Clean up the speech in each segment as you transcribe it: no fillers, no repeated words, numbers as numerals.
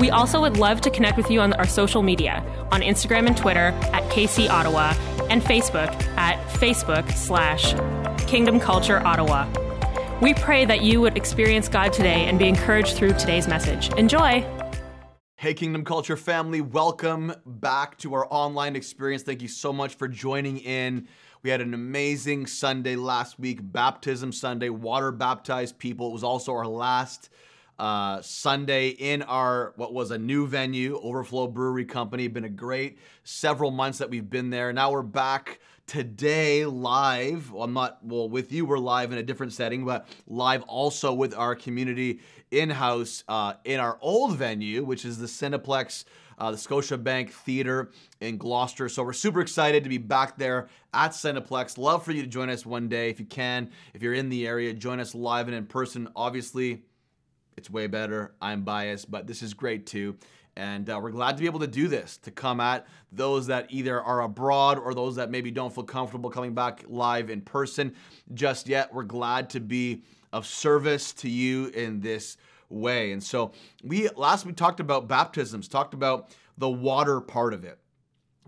We also would love to connect with you on our social media, on Instagram and Twitter @KC Ottawa and Facebook @Facebook/Kingdom Culture Ottawa. We pray that you would experience God today and be encouraged through today's message. Enjoy! Hey, Kingdom Culture family, welcome back to our online experience. Thank you so much for joining in. We had an amazing Sunday last week, Baptism Sunday, water baptized people. It was also our last Sunday in our, what was a new venue, Overflow Brewery Company. Been a great several months that we've been there. Now we're back today live. With you, we're live in a different setting, but live also with our community in-house in our old venue, which is the Cineplex, the Scotiabank Theater in Gloucester. So we're super excited to be back there at Cineplex. Love for you to join us one day if you can. If you're in the area, join us live and in person. Obviously, it's way better. I'm biased, but this is great too. And we're glad to be able to do this, to come at those that either are abroad or those that maybe don't feel comfortable coming back live in person just yet. We're glad to be of service to you in this way. And so we talked about baptisms, talked about the water part of it,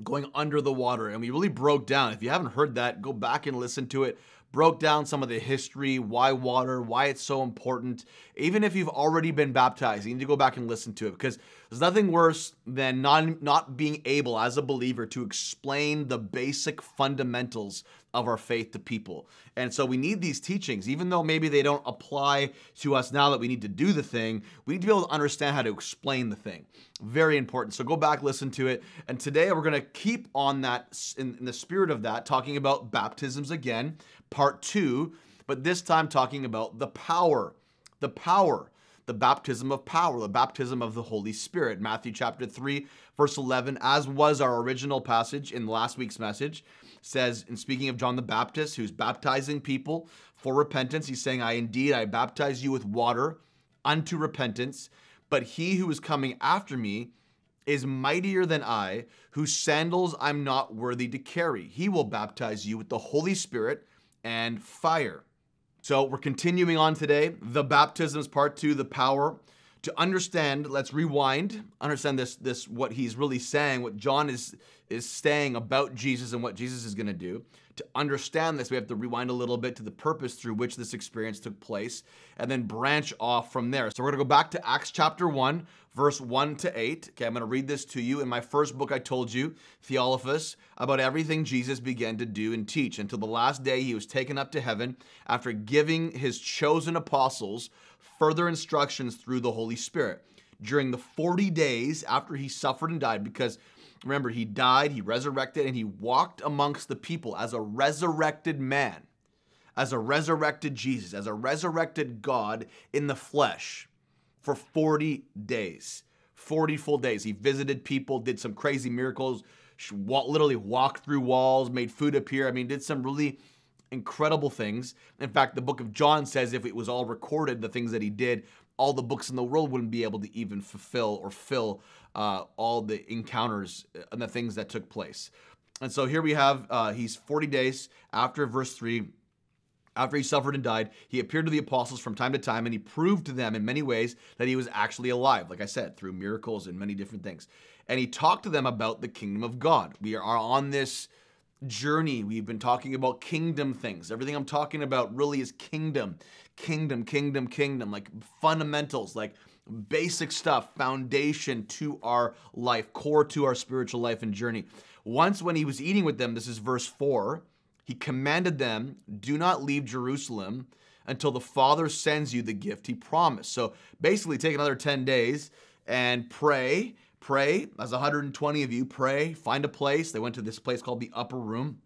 going under the water. And we really broke down. If you haven't heard that, go back and listen to it. Broke down some of the history, why water, why it's so important. Even if you've already been baptized, you need to go back and listen to it, because there's nothing worse than not being able as a believer to explain the basic fundamentals of our faith to people. And so we need these teachings, even though maybe they don't apply to us now that we need to do the thing, we need to be able to understand how to explain the thing. Very important. So go back, listen to it. And today we're going to keep on that, in the spirit of that, talking about baptisms again, part 2, but this time talking about the power, the baptism of power, the baptism of the Holy Spirit. Matthew chapter 3, verse 11, as was our original passage in last week's message, says, in speaking of John the Baptist, who's baptizing people for repentance, he's saying, I baptize you with water unto repentance, but he who is coming after me is mightier than I, whose sandals I'm not worthy to carry. He will baptize you with the Holy Spirit and fire. So we're continuing on today, the baptisms part 2, the power. To understand, let's rewind, understand this what he's really saying, what John is saying about Jesus and what Jesus is going to do. To understand this, we have to rewind a little bit to the purpose through which this experience took place and then branch off from there. So we're going to go back to Acts chapter 1, verse 1-8. Okay, I'm going to read this to you. In my first book, I told you, Theophilus, about everything Jesus began to do and teach until the last day he was taken up to heaven after giving his chosen apostles further instructions through the Holy Spirit during the 40 days after he suffered and died, because remember, he died, he resurrected, and he walked amongst the people as a resurrected man, as a resurrected Jesus, as a resurrected God in the flesh for 40 days, 40 full days. He visited people, did some crazy miracles, literally walked through walls, made food appear. I mean, did some really incredible things. In fact, the book of John says if it was all recorded, the things that he did, all the books in the world wouldn't be able to even fill all the encounters and the things that took place. And so here we have, he's 40 days after verse 3, after he suffered and died, he appeared to the apostles from time to time, and he proved to them in many ways that he was actually alive, like I said, through miracles and many different things. And he talked to them about the kingdom of God. We are on this journey. We've been talking about kingdom things. Everything I'm talking about really is kingdom, like fundamentals, like basic stuff, foundation to our life, core to our spiritual life and journey. Once when he was eating with them, this is verse 4, he commanded them, do not leave Jerusalem until the Father sends you the gift he promised. So basically take another 10 days and pray. As 120 of you, pray, find a place. They went to this place called the Upper Room,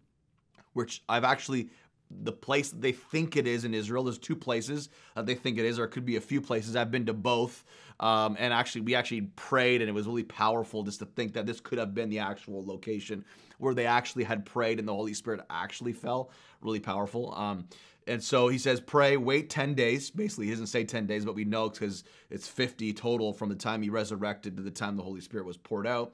which I've actually the place that they think it is in Israel. There's two places that they think it is, or it could be a few places. I've been to both. And actually, we actually prayed, and it was really powerful just to think that this could have been the actual location where they actually had prayed and the Holy Spirit actually fell. Really powerful. And so he says, pray, wait 10 days. Basically, he doesn't say 10 days, but we know because it's 50 total from the time he resurrected to the time the Holy Spirit was poured out,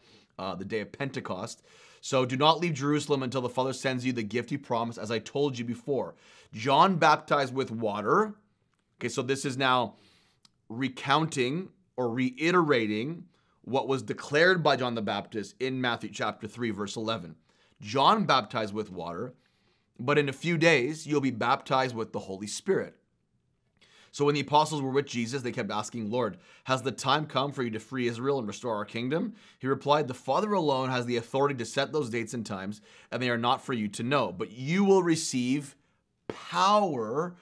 the day of Pentecost. So do not leave Jerusalem until the Father sends you the gift he promised, as I told you before. John baptized with water. Okay, so this is now recounting or reiterating what was declared by John the Baptist in Matthew chapter 3, verse 11. John baptized with water, but in a few days, you'll be baptized with the Holy Spirit. So when the apostles were with Jesus, they kept asking, Lord, has the time come for you to free Israel and restore our kingdom? He replied, the Father alone has the authority to set those dates and times, and they are not for you to know. But you will receive power.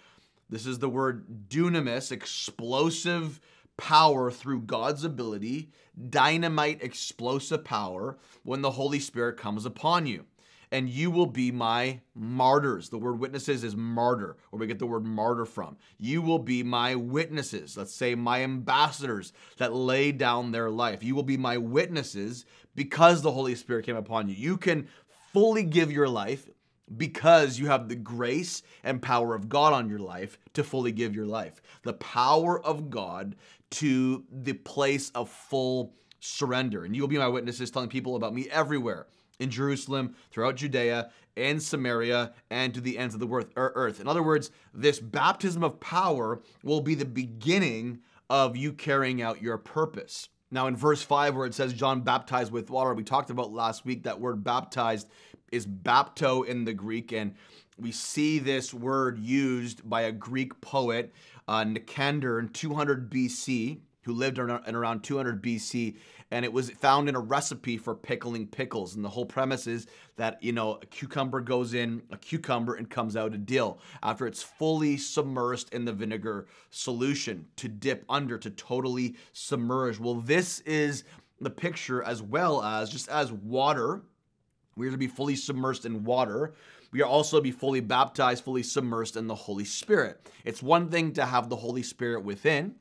This is the word dunamis, explosive power through God's ability, dynamite explosive power when the Holy Spirit comes upon you. And you will be my martyrs. The word witnesses is martyr, where we get the word martyr from. You will be my witnesses. Let's say my ambassadors that lay down their life. You will be my witnesses because the Holy Spirit came upon you. You can fully give your life because you have the grace and power of God on your life to fully give your life. The power of God to the place of full surrender. And you will be my witnesses, telling people about me everywhere. In Jerusalem, throughout Judea, and Samaria, and to the ends of the earth. In other words, this baptism of power will be the beginning of you carrying out your purpose. Now in verse 5, where it says John baptized with water, we talked about last week, that word baptized is bapto in the Greek, and we see this word used by a Greek poet, Nikander, in 200 BC, who lived in around 200 BC, and it was found in a recipe for pickling pickles. And the whole premise is that, you know, a cucumber goes in, a cucumber, and comes out a dill after it's fully submerged in the vinegar solution, to dip under, to totally submerge. Well, this is the picture, as well as just as water. We're to be fully submerged in water. We are also be fully baptized, fully submerged in the Holy Spirit. It's one thing to have the Holy Spirit within,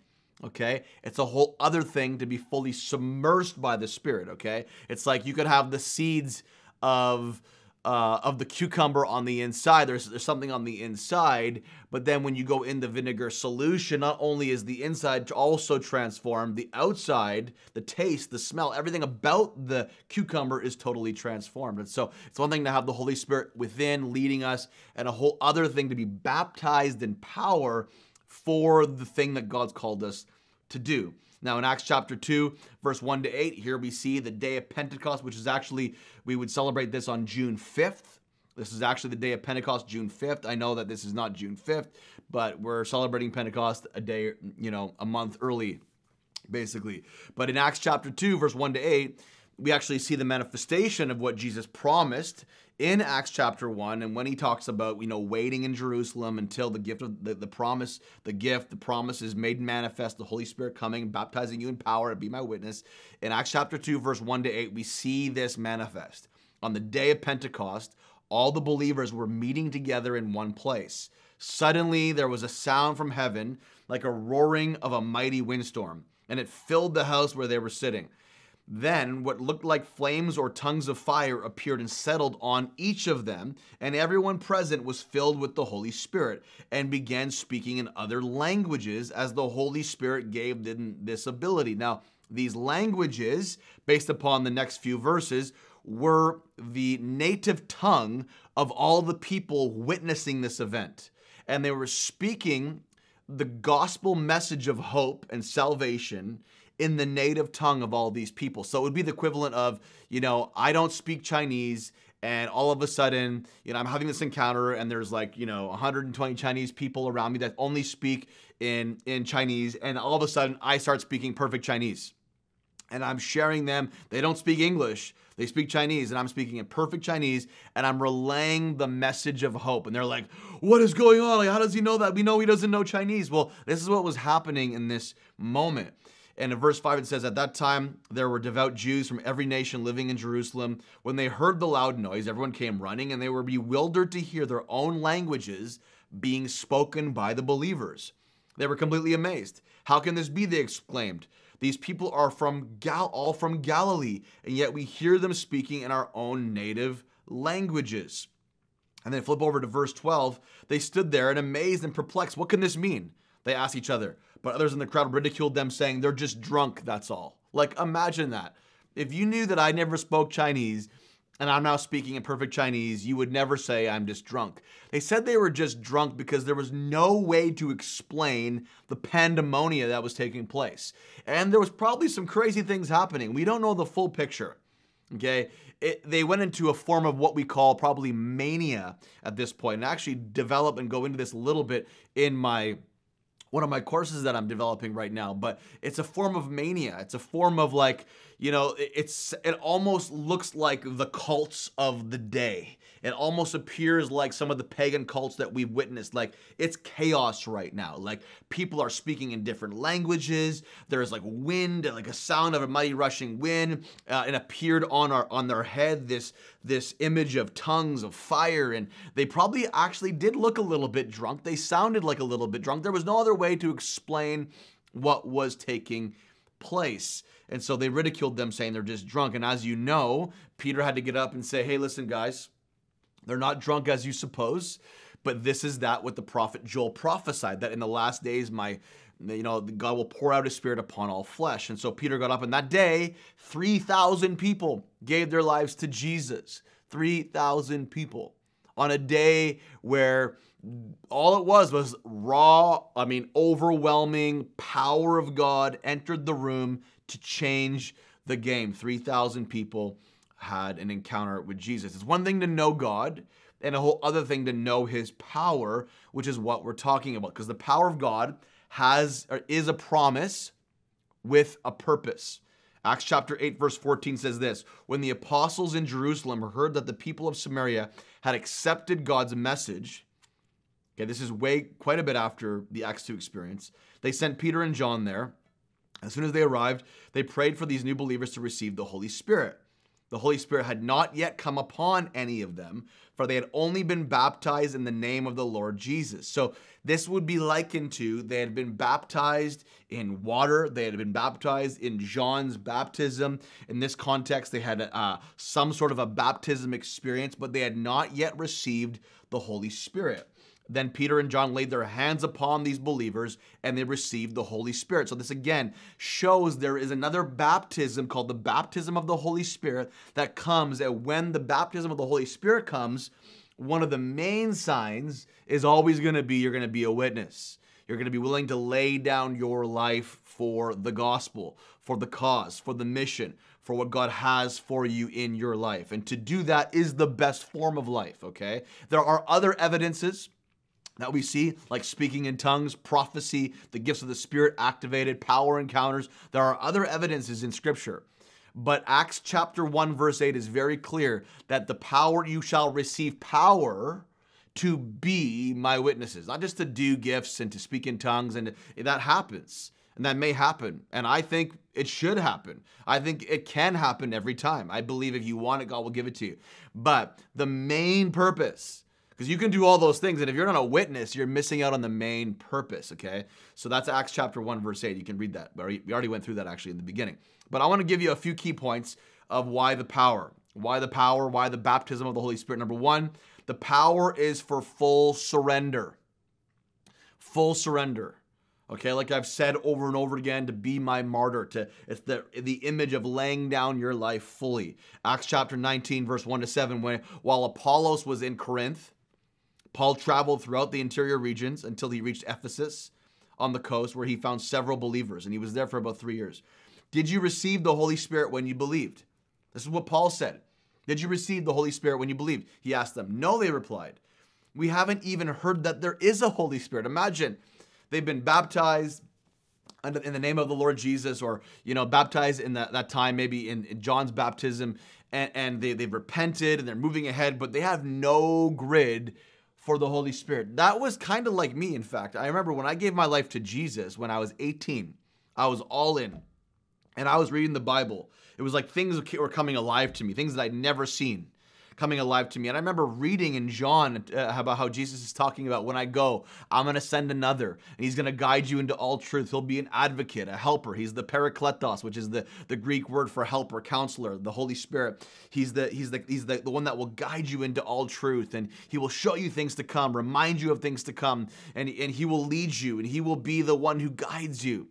okay? It's a whole other thing to be fully submerged by the Spirit, okay? It's like you could have the seeds of the cucumber on the inside. There's something on the inside, but then when you go in the vinegar solution, not only is the inside also transformed, the outside, the taste, the smell, everything about the cucumber is totally transformed. And so it's one thing to have the Holy Spirit within leading us, and a whole other thing to be baptized in power for the thing that God's called us to do. Now in Acts chapter 2, verse 1 to 8, here we see the day of Pentecost, which is actually, we would celebrate this on June 5th. This is actually the day of Pentecost, June 5th. I know that this is not June 5th, but we're celebrating Pentecost a day, you know, a month early, basically. But in Acts chapter 2, verse 1 to 8, we actually see the manifestation of what Jesus promised in Acts chapter 1, and when he talks about, you know, waiting in Jerusalem until the gift of the promise is made manifest, the Holy Spirit coming, baptizing you in power to be my witness. In Acts chapter 2, verse 1 to 8, we see this manifest. On the day of Pentecost, all the believers were meeting together in one place. Suddenly there was a sound from heaven like a roaring of a mighty windstorm, and it filled the house where they were sitting. Then what looked like flames or tongues of fire appeared and settled on each of them, and everyone present was filled with the Holy Spirit and began speaking in other languages as the Holy Spirit gave them this ability. Now, these languages, based upon the next few verses, were the native tongue of all the people witnessing this event. And they were speaking the gospel message of hope and salvation in the native tongue of all these people. So it would be the equivalent of, you know, I don't speak Chinese, and all of a sudden, you know, I'm having this encounter, and there's like, you know, 120 Chinese people around me that only speak in Chinese, and all of a sudden I start speaking perfect Chinese. And I'm sharing them. They don't speak English. They speak Chinese, and I'm speaking in perfect Chinese, and I'm relaying the message of hope. And they're like, what is going on? Like, how does he know that? We know he doesn't know Chinese. Well, this is what was happening in this moment. And in verse 5, it says, at that time, there were devout Jews from every nation living in Jerusalem. When they heard the loud noise, everyone came running, and they were bewildered to hear their own languages being spoken by the believers. They were completely amazed. How can this be? They exclaimed. These people are all from Galilee, and yet we hear them speaking in our own native languages. And then flip over to verse 12. They stood there and amazed and perplexed. What can this mean? They asked each other. But others in the crowd ridiculed them, saying, they're just drunk, that's all. Like, imagine that. If you knew that I never spoke Chinese and I'm now speaking in perfect Chinese, you would never say I'm just drunk. They said they were just drunk because there was no way to explain the pandemonium that was taking place. And there was probably some crazy things happening. We don't know the full picture, okay? They went into a form of what we call probably mania at this point. And I actually develop and go into this a little bit in one of my courses that I'm developing right now, but it's a form of mania. It's a form of, like, you know, it almost looks like the cults of the day. It almost appears like some of the pagan cults that we've witnessed. Like, it's chaos right now. Like, people are speaking in different languages. There's like wind, like a sound of a mighty rushing wind. It appeared on their head, this image of tongues of fire. And they probably actually did look a little bit drunk. They sounded like a little bit drunk. There was no other way to explain what was taking place. And so they ridiculed them, saying they're just drunk. And as you know, Peter had to get up and say, hey, listen, guys, they're not drunk as you suppose, but this is that what the prophet Joel prophesied, that in the last days, God will pour out his spirit upon all flesh. And so Peter got up, and that day, 3,000 people gave their lives to Jesus. 3,000 people on a day where all it was raw, overwhelming power of God entered the room to change the game. 3,000 people had an encounter with Jesus. It's one thing to know God and a whole other thing to know his power, which is what we're talking about, because the power of God is a promise with a purpose. Acts chapter 8, verse 14 says this, when the apostles in Jerusalem heard that the people of Samaria had accepted God's message, okay, this is quite a bit after the Acts 2 experience, they sent Peter and John there. As soon as they arrived, they prayed for these new believers to receive the Holy Spirit. The Holy Spirit had not yet come upon any of them, for they had only been baptized in the name of the Lord Jesus. So this would be likened to, they had been baptized in water. They had been baptized in John's baptism. In this context, they had some sort of a baptism experience, but they had not yet received the Holy Spirit. Then Peter and John laid their hands upon these believers and they received the Holy Spirit. So this again shows there is another baptism called the baptism of the Holy Spirit that comes, and when the baptism of the Holy Spirit comes, one of the main signs is always going to be you're going to be a witness. You're going to be willing to lay down your life for the gospel, for the cause, for the mission, for what God has for you in your life. And to do that is the best form of life, okay? There are other evidences that we see, like speaking in tongues, prophecy, the gifts of the Spirit activated, power encounters. There are other evidences in Scripture. But Acts chapter 1, verse 8 is very clear that the power, you shall receive power to be my witnesses. Not just to do gifts and to speak in tongues, and that happens. And that may happen. And I think it should happen. I think it can happen every time. I believe if you want it, God will give it to you. But the main purpose, because you can do all those things, and if you're not a witness, you're missing out on the main purpose, okay? So that's Acts chapter 1, verse 8. You can read that. We already went through that, actually, in the beginning. But I want to give you a few key points of why the baptism of the Holy Spirit. Number one, the power is for full surrender. Full surrender. Okay, like I've said over and over again, to be my martyr, it's the image of laying down your life fully. Acts chapter 19, verse 1-7, while Apollos was in Corinth, Paul traveled throughout the interior regions until he reached Ephesus on the coast, where he found several believers, and he was there for about 3 years. Did you receive the Holy Spirit when you believed? This is what Paul said. Did you receive the Holy Spirit when you believed? He asked them. No, they replied. We haven't even heard that there is a Holy Spirit. Imagine, they've been baptized in the name of the Lord Jesus, or, you know, baptized in that time, maybe in John's baptism, and they've repented and they're moving ahead, but they have no grid for the Holy Spirit. That was kind of like me, in fact. I remember when I gave my life to Jesus when I was 18, I was all in. And I was reading the Bible. It was like things were coming alive to me, things that I'd never seen coming alive to me. And I remember reading in John about how Jesus is talking about, when I go, I'm going to send another, and he's going to guide you into all truth. He'll be an advocate, a helper. He's the parakletos, which is the Greek word for helper, counselor, the Holy Spirit. He's the one that will guide you into all truth, and he will show you things to come, remind you of things to come, and he will lead you, and he will be the one who guides you.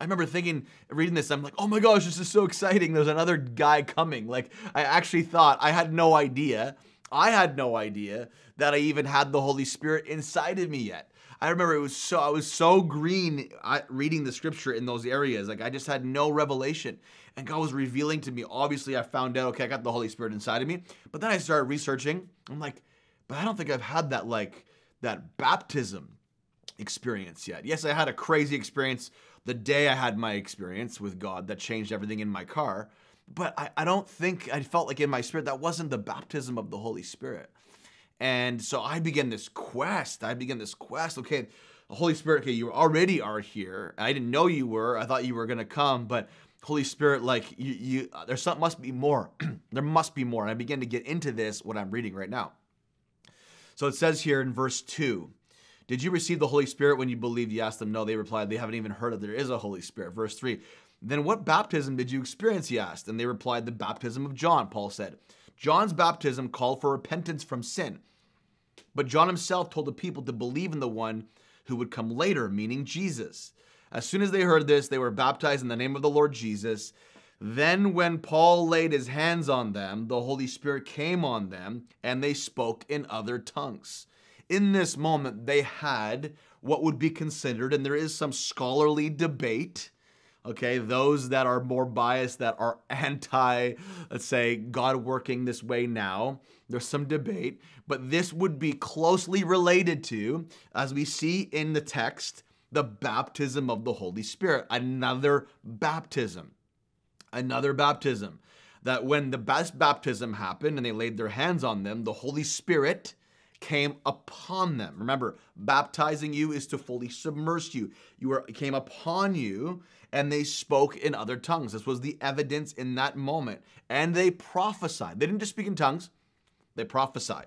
I remember thinking, reading this, I'm like, oh my gosh, this is so exciting. There's another guy coming. Like, I actually thought, I had no idea that I even had the Holy Spirit inside of me yet. I remember I was so green reading the scripture in those areas. Like, I just had no revelation. And God was revealing to me. Obviously, I found out, okay, I got the Holy Spirit inside of me. But then I started researching. I'm like, but I don't think I've had that, like, that baptism experience yet. Yes, I had a crazy experience the day I had my experience with God that changed everything in my car, but I don't think, I felt like in my spirit, that wasn't the baptism of the Holy Spirit. And so I began this quest. Okay, the Holy Spirit, okay, you already are here. I didn't know you were. I thought you were going to come, but Holy Spirit, like, you there's something, must be more. There must be more. And I began to get into this, what I'm reading right now. So it says here in verse 2, did you receive the Holy Spirit when you believed? You asked them. No, they replied, they haven't even heard of there is a Holy Spirit. Verse 3, then what baptism did you experience? He asked. And they replied, the baptism of John, Paul said. John's baptism called for repentance from sin. But John himself told the people to believe in the one who would come later, meaning Jesus. As soon as they heard this, they were baptized in the name of the Lord Jesus. Then when Paul laid his hands on them, the Holy Spirit came on them, and they spoke in other tongues. In this moment, they had what would be considered, and there is some scholarly debate, okay, those that are more biased, that are anti, let's say, God working this way now. There's some debate, but this would be closely related to, as we see in the text, the baptism of the Holy Spirit, another baptism, that when the baptism happened and they laid their hands on them, the Holy Spirit came upon them. Remember, baptizing you is to fully submerge you. Came upon you, and they spoke in other tongues. This was the evidence in that moment. And they prophesied. They didn't just speak in tongues. They prophesied.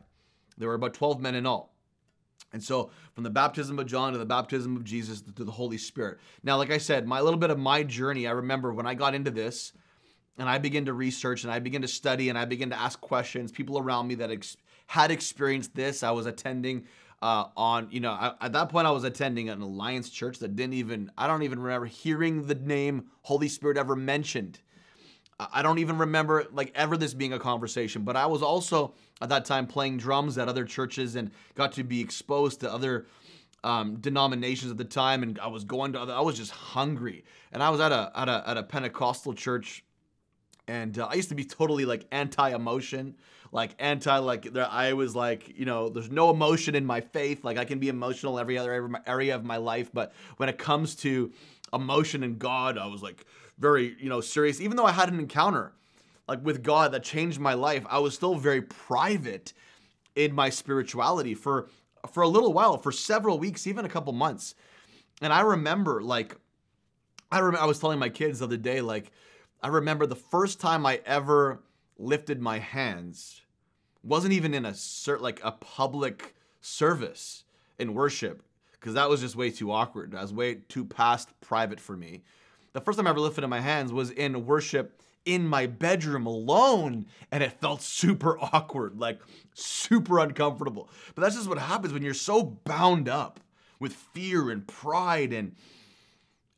There were about 12 men in all. And so from the baptism of John to the baptism of Jesus to the Holy Spirit. Now, like I said, my little bit of my journey, I remember when I got into this and I began to research and I began to study and I began to ask questions, people around me that had experienced this. I was attending at that point I was attending an Alliance church that I don't even remember hearing the name Holy Spirit ever mentioned. I don't even remember like ever this being a conversation, but I was also at that time playing drums at other churches and got to be exposed to other denominations at the time. And I was going to other, I was just hungry. And I was at a Pentecostal church. And I used to be totally like anti-emotion, I was like, you know, there's no emotion in my faith. Like I can be emotional every other area of my life. But when it comes to emotion and God, I was like very, you know, serious. Even though I had an encounter like with God that changed my life, I was still very private in my spirituality for a little while, for several weeks, even a couple months. And I remember I was telling my kids the other day, like, I remember the first time I ever lifted my hands wasn't even in a public service in worship, because that was just way too awkward. I was way too past private for me. The first time I ever lifted my hands was in worship in my bedroom alone, and it felt super awkward, like super uncomfortable. But that's just what happens when you're so bound up with fear and pride and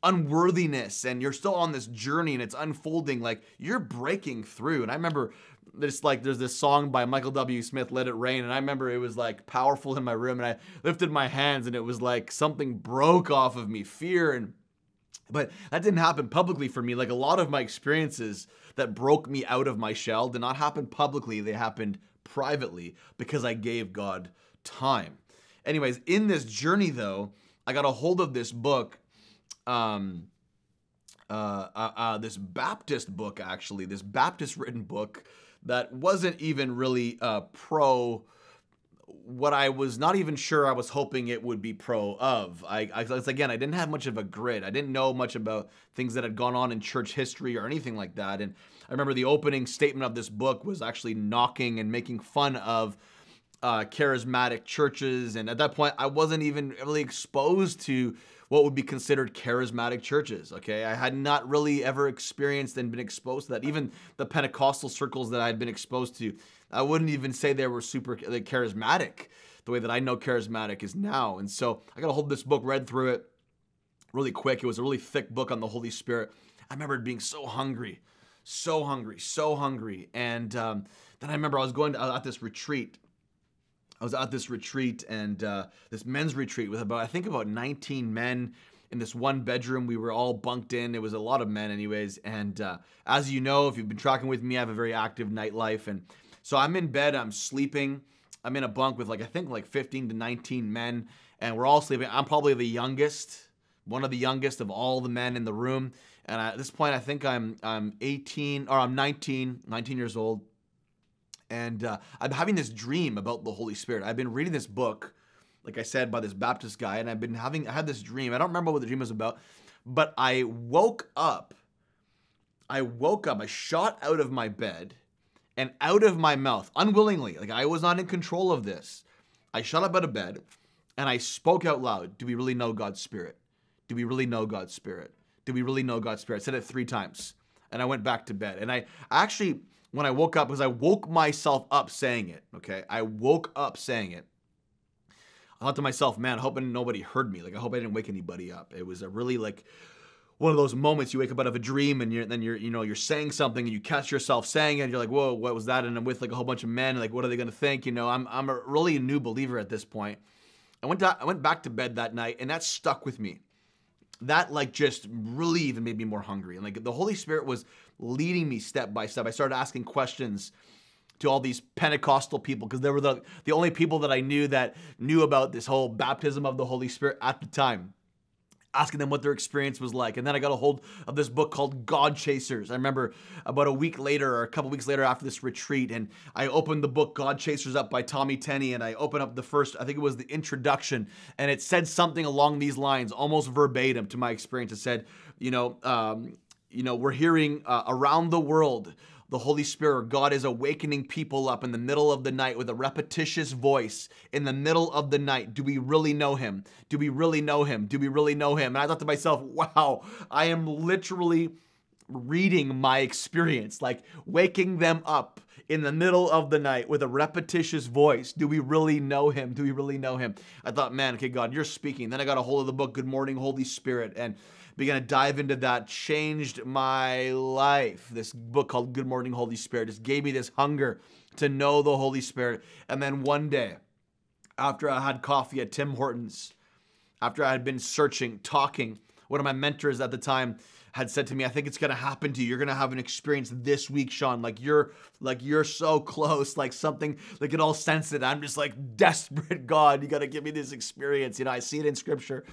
unworthiness, and you're still on this journey and it's unfolding, like you're breaking through. And I remember this, like, there's this song by Michael W. Smith, Let It Rain. And I remember it was like powerful in my room, and I lifted my hands and it was like something broke off of me, fear. But that didn't happen publicly for me. Like a lot of my experiences that broke me out of my shell did not happen publicly. They happened privately because I gave God time. Anyways, in this journey though, I got a hold of this book, this Baptist book, actually, this Baptist written book that wasn't even really pro what I was not even sure I was hoping it would be pro of. Again, I didn't have much of a grid. I didn't know much about things that had gone on in church history or anything like that. And I remember the opening statement of this book was actually knocking and making fun of charismatic churches. And at that point, I wasn't even really exposed to what would be considered charismatic churches, okay? I had not really ever experienced and been exposed to that. Even the Pentecostal circles that I had been exposed to, I wouldn't even say they were super charismatic, the way that I know charismatic is now. And so I got a hold of this book, read through it really quick. It was a really thick book on the Holy Spirit. I remember being so hungry. And then I remember I was at this retreat and this men's retreat with about 19 men in this one bedroom. We were all bunked in. It was a lot of men anyways. And as you know, if you've been tracking with me, I have a very active nightlife. And so I'm in bed, I'm sleeping. I'm in a bunk with I think 15 to 19 men, and we're all sleeping. I'm probably the youngest, one of the youngest of all the men in the room. And at this point, I think I'm 19 years old. And I'm having this dream about the Holy Spirit. I've been reading this book, like I said, by this Baptist guy, and I had this dream. I don't remember what the dream was about, but I woke up, I shot out of my bed and out of my mouth, unwillingly. Like, I was not in control of this. I shot up out of bed and I spoke out loud, "Do we really know God's Spirit? Do we really know God's Spirit? Do we really know God's Spirit?" I said it 3 times and I went back to bed. And I actually, when I woke up, because I woke myself up saying it, okay? I woke up saying it. I thought to myself, man, hoping nobody heard me. Like, I hope I didn't wake anybody up. It was a really, like, one of those moments you wake up out of a dream and you're saying something and you catch yourself saying it and you're like, whoa, what was that? And I'm with like a whole bunch of men, like, what are they gonna think? You know, I'm really a new believer at this point. I went back to bed that night, and that stuck with me. That just really even made me more hungry. And the Holy Spirit was leading me step by step. I started asking questions to all these Pentecostal people, because they were the only people that I knew that knew about this whole baptism of the Holy Spirit at the time. Asking them what their experience was like. And then I got a hold of this book called God Chasers. I remember about a week later or a couple weeks later after this retreat, and I opened the book God Chasers up by Tommy Tenney, and I opened up the first, I think it was the introduction, and it said something along these lines, almost verbatim to my experience. It said, we're hearing around the world, the Holy Spirit or God is awakening people up in the middle of the night with a repetitious voice in the middle of the night. Do we really know him? Do we really know him? Do we really know him? And I thought to myself, wow, I am literally reading my experience, like waking them up in the middle of the night with a repetitious voice. Do we really know him? Do we really know him? I thought, man, okay, God, you're speaking. Then I got a hold of the book, Good Morning Holy Spirit, and began to dive into that. Changed my life. This book called Good Morning Holy Spirit just gave me this hunger to know the Holy Spirit. And then one day, after I had coffee at Tim Hortons, after I had been searching, talking, one of my mentors at the time had said to me, I think it's gonna happen to you. You're gonna have an experience this week, Sean. You're so close, something, I could all sense it. I'm just desperate, God, you gotta give me this experience. I see it in scripture.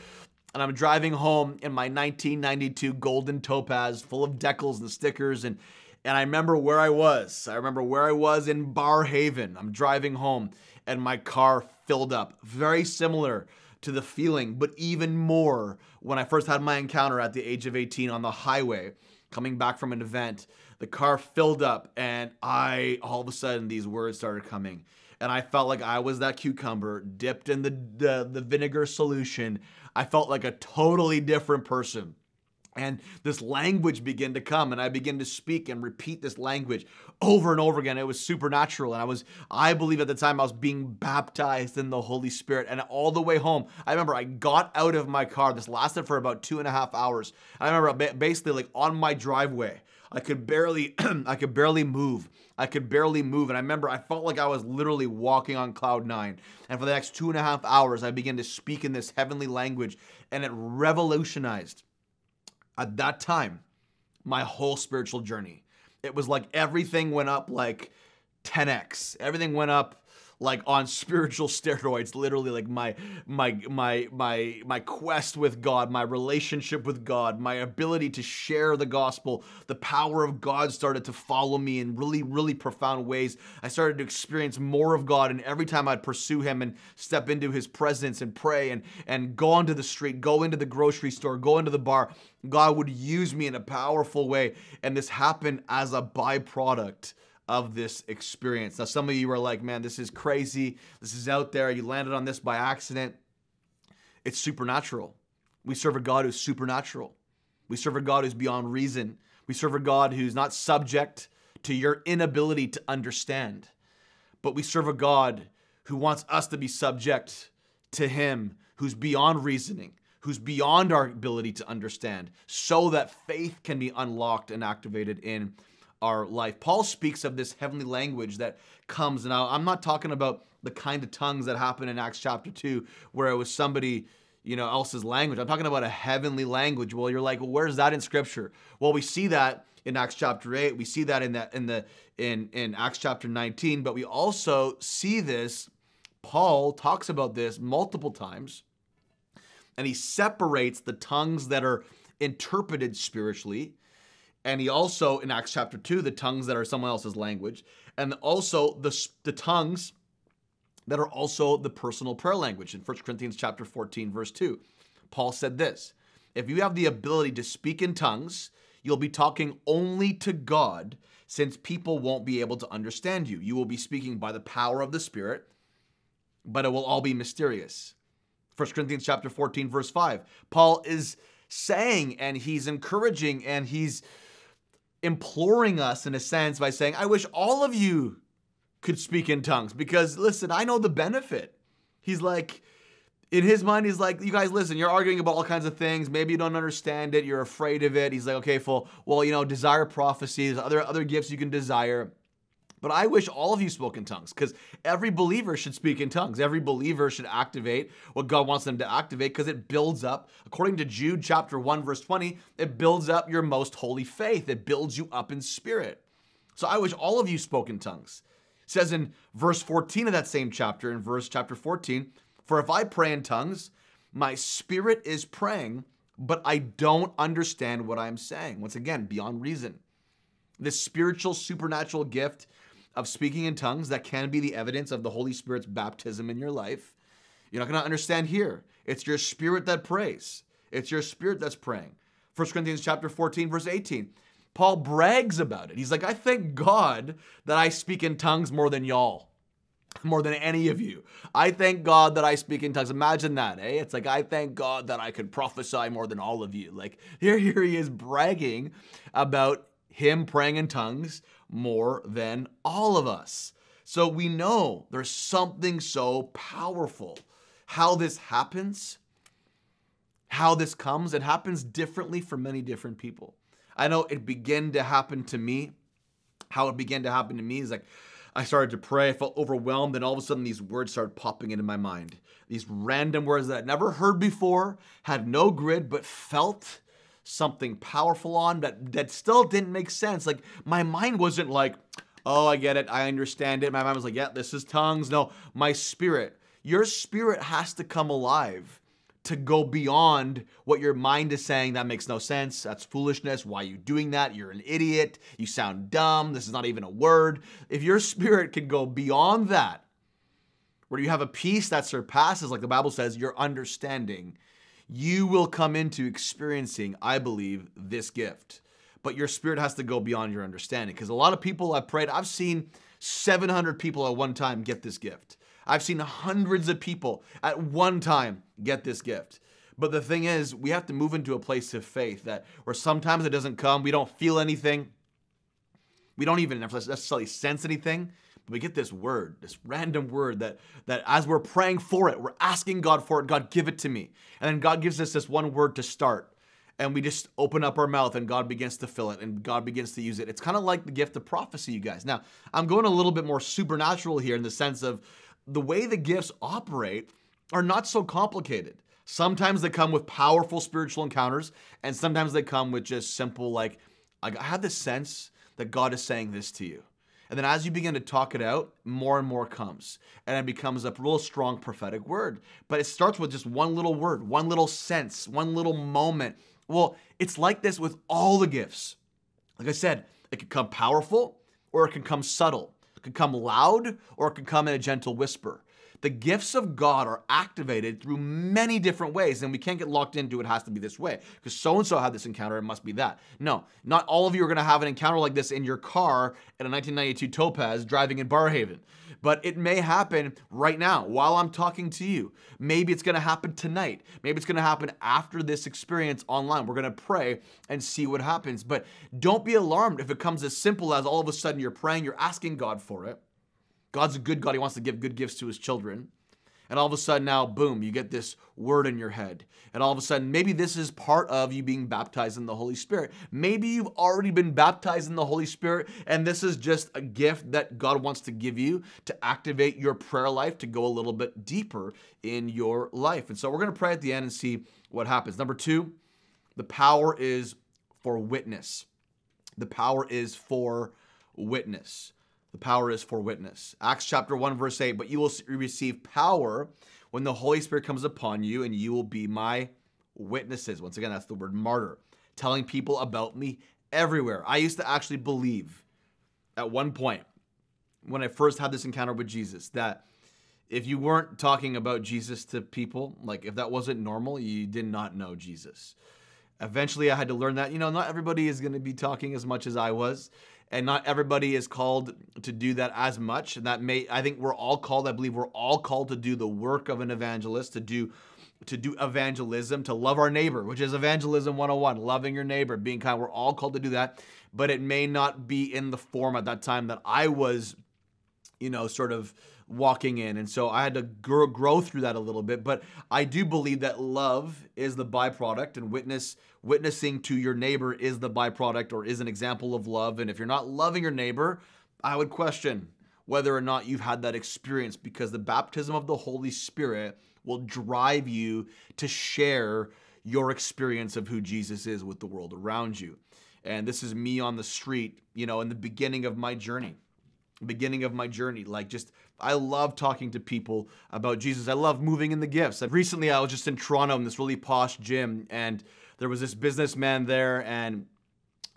And I'm driving home in my 1992 golden Topaz full of decals and stickers. And I remember where I was. I remember where I was in Bar Haven. I'm driving home and my car filled up. Very similar to the feeling, but even more when I first had my encounter at the age of 18 on the highway, coming back from an event. The car filled up and all of a sudden these words started coming. And I felt like I was that cucumber dipped in the vinegar solution. I felt like a totally different person. And this language began to come, and I began to speak and repeat this language over and over again. It was supernatural. And I believe at the time I was being baptized in the Holy Spirit. And all the way home, I remember I got out of my car. This lasted for about 2.5 hours. I remember basically on my driveway, I could barely move. I could barely move. And I remember I felt like I was literally walking on cloud 9. And for the next 2.5 hours, I began to speak in this heavenly language, and it revolutionized, at that time, my whole spiritual journey. It was like everything went up 10x. Everything went up like on spiritual steroids, literally like my quest with God, my relationship with God, my ability to share the gospel, the power of God started to follow me in really, really profound ways. I started to experience more of God, and every time I'd pursue him and step into his presence and pray and go onto the street, go into the grocery store, go into the bar, God would use me in a powerful way. And this happened as a byproduct of this experience. Now, some of you are like, man, this is crazy. This is out there. You landed on this by accident. It's supernatural. We serve a God who's supernatural. We serve a God who's beyond reason. We serve a God who's not subject to your inability to understand. But we serve a God who wants us to be subject to him, who's beyond reasoning, who's beyond our ability to understand, so that faith can be unlocked and activated in our life. Paul speaks of this heavenly language that comes. Now, I'm not talking about the kind of tongues that happened in Acts chapter 2, where it was somebody, you know, else's language. I'm talking about a heavenly language. Well, you're like, well, where's that in scripture? Well, we see that in Acts chapter 8. We see that in Acts chapter 19, but we also see this. Paul talks about this multiple times, and he separates the tongues that are interpreted spiritually, and he also, in Acts chapter 2, the tongues that are someone else's language, and also the tongues that are also the personal prayer language. In 1 Corinthians chapter 14, verse 2, Paul said this: if you have the ability to speak in tongues, you'll be talking only to God, since people won't be able to understand you. You will be speaking by the power of the Spirit, but it will all be mysterious. 1 Corinthians chapter 14, verse 5, Paul is saying, and he's encouraging, and he's imploring us in a sense by saying, I wish all of you could speak in tongues, because listen, I know the benefit. He's like, in his mind, he's like, you guys, listen, you're arguing about all kinds of things. Maybe you don't understand it. You're afraid of it. He's like, okay, well, you know, desire prophecies, other gifts you can desire. But I wish all of you spoke in tongues, because every believer should speak in tongues. Every believer should activate what God wants them to activate, because it builds up, according to Jude chapter 1, verse 20, it builds up your most holy faith. It builds you up in spirit. So I wish all of you spoke in tongues. It says in verse 14 of that same chapter, in verse chapter 14, for if I pray in tongues, my spirit is praying, but I don't understand what I'm saying. Once again, beyond reason. This spiritual, supernatural gift of speaking in tongues that can be the evidence of the Holy Spirit's baptism in your life, you're not going to understand here. It's your spirit that prays. It's your spirit that's praying. 1 Corinthians chapter 14, verse 18, Paul brags about it. He's like, I thank God that I speak in tongues more than y'all, more than any of you. I thank God that I speak in tongues. Imagine that, eh? It's like, I thank God that I could prophesy more than all of you. Like, here he is bragging about him praying in tongues more than all of us. So we know there's something so powerful. How this happens, how this comes, it happens differently for many different people. I know it began to happen to me. How it began to happen to me is like, I started to pray, I felt overwhelmed, and all of a sudden these words started popping into my mind. These random words that I'd never heard before, had no grid, but felt something powerful on that still didn't make sense. Like, my mind wasn't like, oh, I get it, I understand it. My mind was like, yeah, this is tongues. No, my spirit, your spirit has to come alive to go beyond what your mind is saying. That makes no sense. That's foolishness. Why are you doing that? You're an idiot. You sound dumb. This is not even a word. If your spirit can go beyond that, where you have a peace that surpasses, like the Bible says, your understanding, you will come into experiencing, I believe, this gift. But your spirit has to go beyond your understanding, because a lot of people I've prayed, I've seen 700 people at one time get this gift. I've seen hundreds of people at one time get this gift. But the thing is, we have to move into a place of faith that where sometimes it doesn't come, we don't feel anything, we don't even necessarily sense anything, but we get this word, this random word that as we're praying for it, we're asking God for it, God, give it to me. And then God gives us this one word to start, and we just open up our mouth and God begins to fill it and God begins to use it. It's kind of like the gift of prophecy, you guys. Now, I'm going a little bit more supernatural here in the sense of the way the gifts operate are not so complicated. Sometimes they come with powerful spiritual encounters, and sometimes they come with just simple, like I had this sense that God is saying this to you. And then as you begin to talk it out, more and more comes. And it becomes a real strong prophetic word. But it starts with just one little word, one little sense, one little moment. Well, it's like this with all the gifts. Like I said, it can come powerful or it can come subtle. It can come loud or it can come in a gentle whisper. The gifts of God are activated through many different ways, and we can't get locked into it has to be this way because so-and-so had this encounter, it must be that. No, not all of you are going to have an encounter like this in your car at a 1992 Topaz driving in Bar Haven, but it may happen right now while I'm talking to you. Maybe it's going to happen tonight. Maybe it's going to happen after this experience online. We're going to pray and see what happens, but don't be alarmed if it comes as simple as all of a sudden you're praying, you're asking God for it. God's a good God. He wants to give good gifts to his children. And all of a sudden now, boom, you get this word in your head. And all of a sudden, maybe this is part of you being baptized in the Holy Spirit. Maybe you've already been baptized in the Holy Spirit, and this is just a gift that God wants to give you to activate your prayer life, to go a little bit deeper in your life. And so we're going to pray at the end and see what happens. Number two, the power is for witness. The power is for witness. The power is for witness. Acts chapter 1, verse 8, but you will receive power when the Holy Spirit comes upon you, and you will be my witnesses. Once again, that's the word martyr, telling people about me everywhere. I used to actually believe at one point when I first had this encounter with Jesus that if you weren't talking about Jesus to people, like if that wasn't normal, you did not know Jesus. Eventually, I had to learn that, you know, not everybody is going to be talking as much as I was. And not everybody is called to do that as much. And that may, I think we're all called, I believe we're all called to do the work of an evangelist, to do evangelism, to love our neighbor, which is evangelism 101, loving your neighbor, being kind. We're all called to do that, but it may not be in the form at that time that I was, you know, sort of walking in. And so I had to grow through that a little bit, but I do believe that love is the byproduct, and witnessing to your neighbor is the byproduct or is an example of love. And if you're not loving your neighbor, I would question whether or not you've had that experience, because the baptism of the Holy Spirit will drive you to share your experience of who Jesus is with the world around you. And this is me on the street, you know, in the beginning of my journey, like just, I love talking to people about Jesus. I love moving in the gifts. Recently, I was just in Toronto in this really posh gym, and there was this businessman there and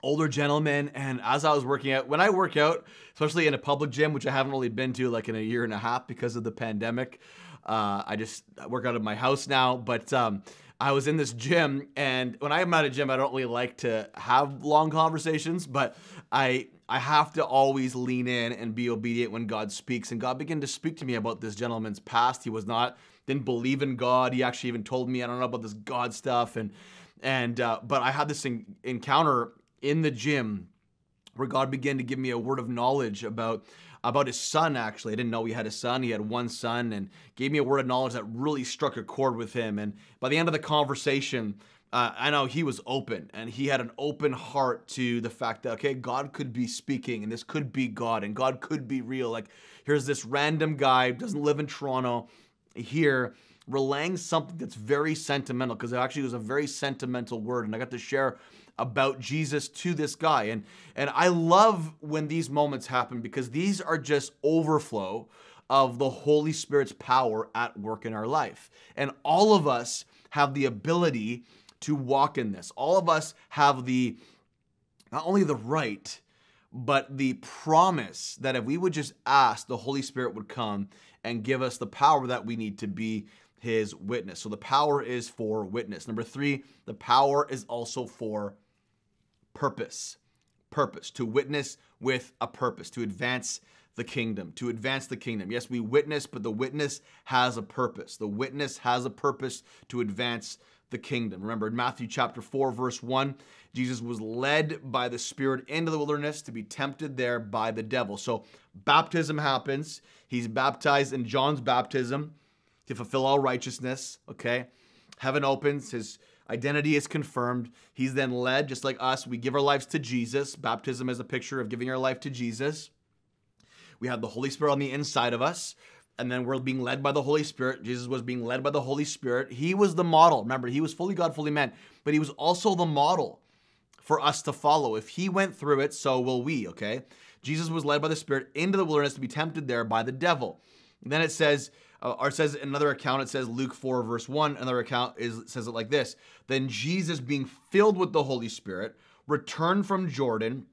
older gentleman. And as I was working out, when I work out, especially in a public gym, which I haven't really been to like in a year and a half because of the pandemic, I work out of my house now, but I was in this gym, and when I'm at a gym, I don't really like to have long conversations, but I have to always lean in and be obedient when God speaks. And God began to speak to me about this gentleman's past. He didn't believe in God. He actually even told me, I don't know about this God stuff. But I had this encounter in the gym where God began to give me a word of knowledge about his son, actually. I didn't know he had a son. He had one son, and gave me a word of knowledge that really struck a chord with him. And by the end of the conversation, I know he was open, and he had an open heart to the fact that, okay, God could be speaking, and this could be God, and God could be real. Like, here's this random guy who doesn't live in Toronto here, relaying something that's very sentimental, because it actually was a very sentimental word, and I got to share about Jesus to this guy. And I love when these moments happen, because these are just overflow of the Holy Spirit's power at work in our life. And all of us have the ability to walk in this. All of us have not only the right, but the promise that if we would just ask, the Holy Spirit would come and give us the power that we need to be his witness. So the power is for witness. Number three, the power is also for purpose. Purpose, to witness with a purpose, to advance the kingdom, to advance the kingdom. Yes, we witness, but the witness has a purpose. The witness has a purpose to advance the kingdom. Remember in Matthew chapter 4, verse 1, Jesus was led by the Spirit into the wilderness to be tempted there by the devil. So baptism happens. He's baptized in John's baptism to fulfill all righteousness, okay? Heaven opens, his identity is confirmed. He's then led, just like us, we give our lives to Jesus. Baptism is a picture of giving our life to Jesus. We have the Holy Spirit on the inside of us, and then we're being led by the Holy Spirit. Jesus was being led by the Holy Spirit. He was the model. Remember, he was fully God, fully man, but he was also the model for us to follow. If he went through it, so will we, okay? Jesus was led by the Spirit into the wilderness to be tempted there by the devil. And then it says, or it says in another account, it says Luke 4 verse 1, another account says it like this: then Jesus, being filled with the Holy Spirit, returned from Jordan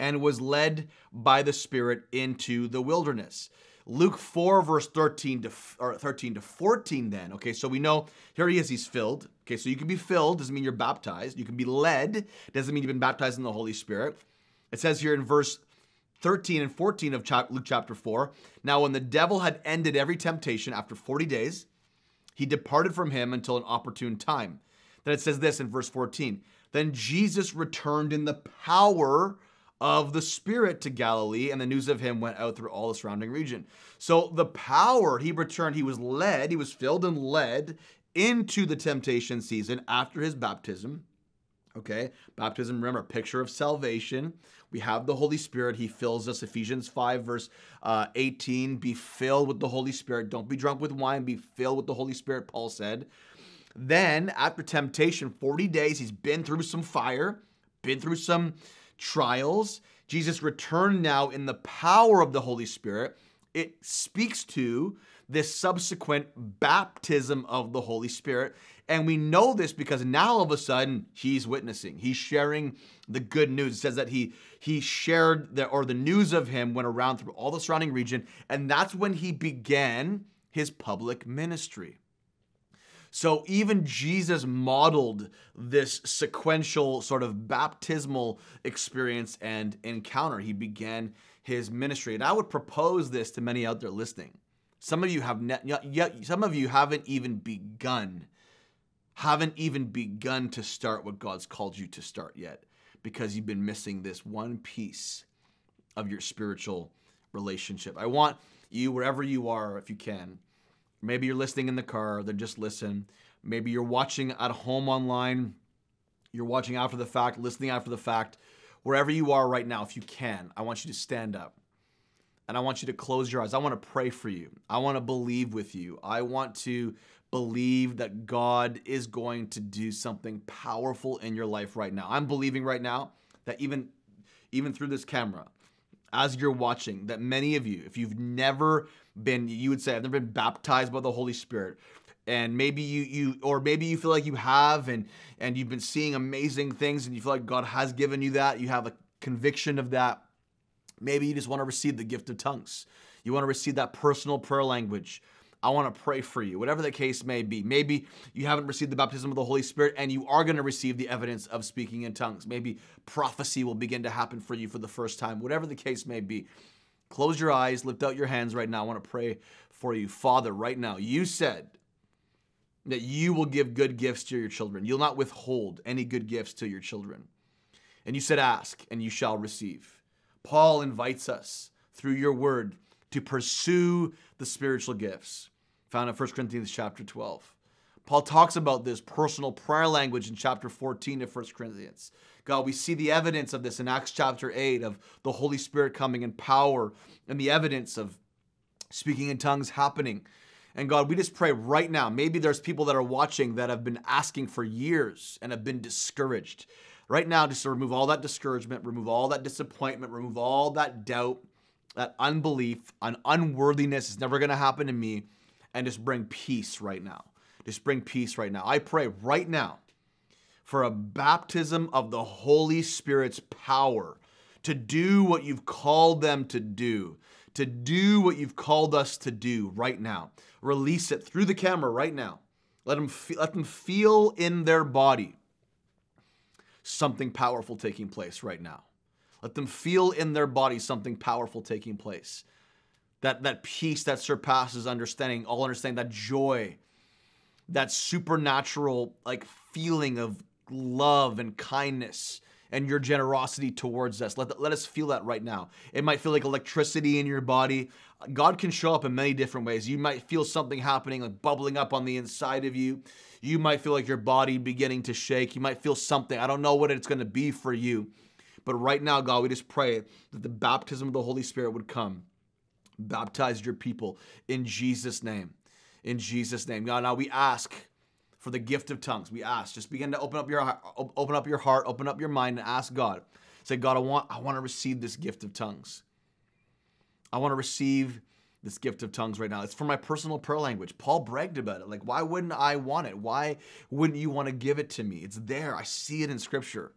and was led by the Spirit into the wilderness. Luke 4 verse 13 to 14 then. Okay, so we know here he is, he's filled. Okay, so you can be filled, doesn't mean you're baptized. You can be led, doesn't mean you've been baptized in the Holy Spirit. It says here in verse 13 and 14 of Luke chapter 4, now when the devil had ended every temptation after 40 days, he departed from him until an opportune time. Then it says this in verse 14, then Jesus returned in the power of the Spirit to Galilee, and the news of him went out through all the surrounding region. So the power, he returned, he was led, he was filled and led into the temptation season after his baptism. Okay, baptism, remember, picture of salvation. We have the Holy Spirit, he fills us. Ephesians 5 verse 18, be filled with the Holy Spirit. Don't be drunk with wine, be filled with the Holy Spirit, Paul said. Then after temptation, 40 days, he's been through some fire, been through some trials. Jesus returned now in the power of the Holy Spirit. It speaks to this subsequent baptism of the Holy Spirit. And we know this because now all of a sudden he's witnessing. He's sharing the good news. It says that he shared the news of him went around through all the surrounding region. And that's when he began his public ministry. So even Jesus modeled this sequential sort of baptismal experience and encounter. He began his ministry. And I would propose this to many out there listening. Some of you have some of you haven't even begun to start what God's called you to start yet, because you've been missing this one piece of your spiritual relationship. I want you, wherever you are, if you can, maybe you're listening in the car, then just listen. Maybe you're watching at home online, you're watching after the fact, listening after the fact. Wherever you are right now, if you can, I want you to stand up and I want you to close your eyes. I want to pray for you. I want to believe with you. I want to believe that God is going to do something powerful in your life right now. I'm believing right now that even through this camera, as you're watching, that many of you, if you've never been, you would say, I've never been baptized by the Holy Spirit. And maybe you feel like you have, and you've been seeing amazing things and you feel like God has given you that. You have a conviction of that. Maybe you just want to receive the gift of tongues. You want to receive that personal prayer language. I want to pray for you, whatever the case may be. Maybe you haven't received the baptism of the Holy Spirit and you are going to receive the evidence of speaking in tongues. Maybe prophecy will begin to happen for you for the first time, whatever the case may be. Close your eyes, lift out your hands right now. I want to pray for you. Father, right now, you said that you will give good gifts to your children. You'll not withhold any good gifts to your children. And you said, ask and you shall receive. Paul invites us through your word to pursue the spiritual gifts found in 1 Corinthians chapter 12. Paul talks about this personal prayer language in chapter 14 of 1 Corinthians. God, we see the evidence of this in Acts chapter 8 of the Holy Spirit coming in power and the evidence of speaking in tongues happening. And God, we just pray right now, maybe there's people that are watching that have been asking for years and have been discouraged. Right now, just to remove all that discouragement, remove all that disappointment, remove all that doubt, that unbelief, an unworthiness is never going to happen to me, and just bring peace right now. Just bring peace right now. I pray right now for a baptism of the Holy Spirit's power to do what you've called them to do what you've called us to do right now. Release it through the camera right now. Let them feel in their body something powerful taking place right now. Let them feel in their body something powerful taking place. That peace that surpasses understanding, all understanding, that joy, that supernatural like feeling of love and kindness and your generosity towards us. Let us feel that right now. It might feel like electricity in your body. God can show up in many different ways. You might feel something happening, like bubbling up on the inside of you. You might feel like your body beginning to shake. You might feel something. I don't know what it's going to be for you. But right now, God, we just pray that the baptism of the Holy Spirit would come. Baptize your people in Jesus' name. In Jesus' name. God, now we ask for the gift of tongues. We ask. Just begin to open up your heart, open up your mind, and ask God. Say, God, I want to receive this gift of tongues. I want to receive this gift of tongues right now. It's for my personal prayer language. Paul bragged about it. Like, why wouldn't I want it? Why wouldn't you want to give it to me? It's there. I see it in Scripture.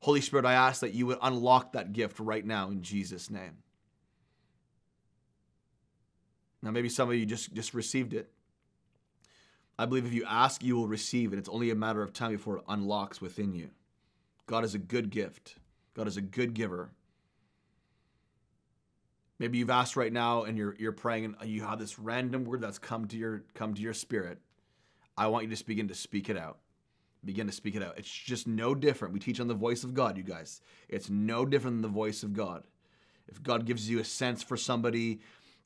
Holy Spirit, I ask that you would unlock that gift right now in Jesus' name. Now, maybe some of you just received it. I believe if you ask, you will receive, and it's only a matter of time before it unlocks within you. God is a good gift. God is a good giver. Maybe you've asked right now and you're praying and you have this random word that's come to your spirit. I want you to begin to speak it out. Begin to speak it out. It's just no different. We teach on the voice of God, you guys. It's no different than the voice of God. If God gives you a sense for somebody,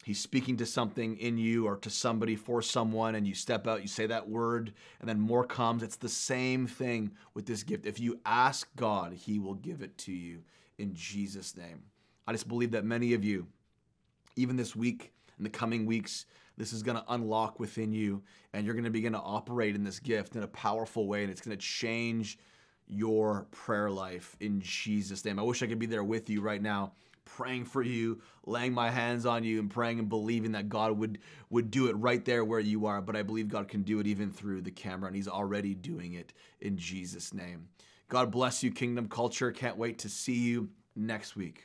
He's speaking to something in you or to somebody for someone, and you step out, you say that word, and then more comes. It's the same thing with this gift. If you ask God, He will give it to you in Jesus' name. I just believe that many of you, even this week, in the coming weeks, this is going to unlock within you, and you're going to begin to operate in this gift in a powerful way, and it's going to change your prayer life in Jesus' name. I wish I could be there with you right now, praying for you, laying my hands on you and praying and believing that God would do it right there where you are. But I believe God can do it even through the camera, and He's already doing it in Jesus' name. God bless you, Kingdom Culture. Can't wait to see you next week.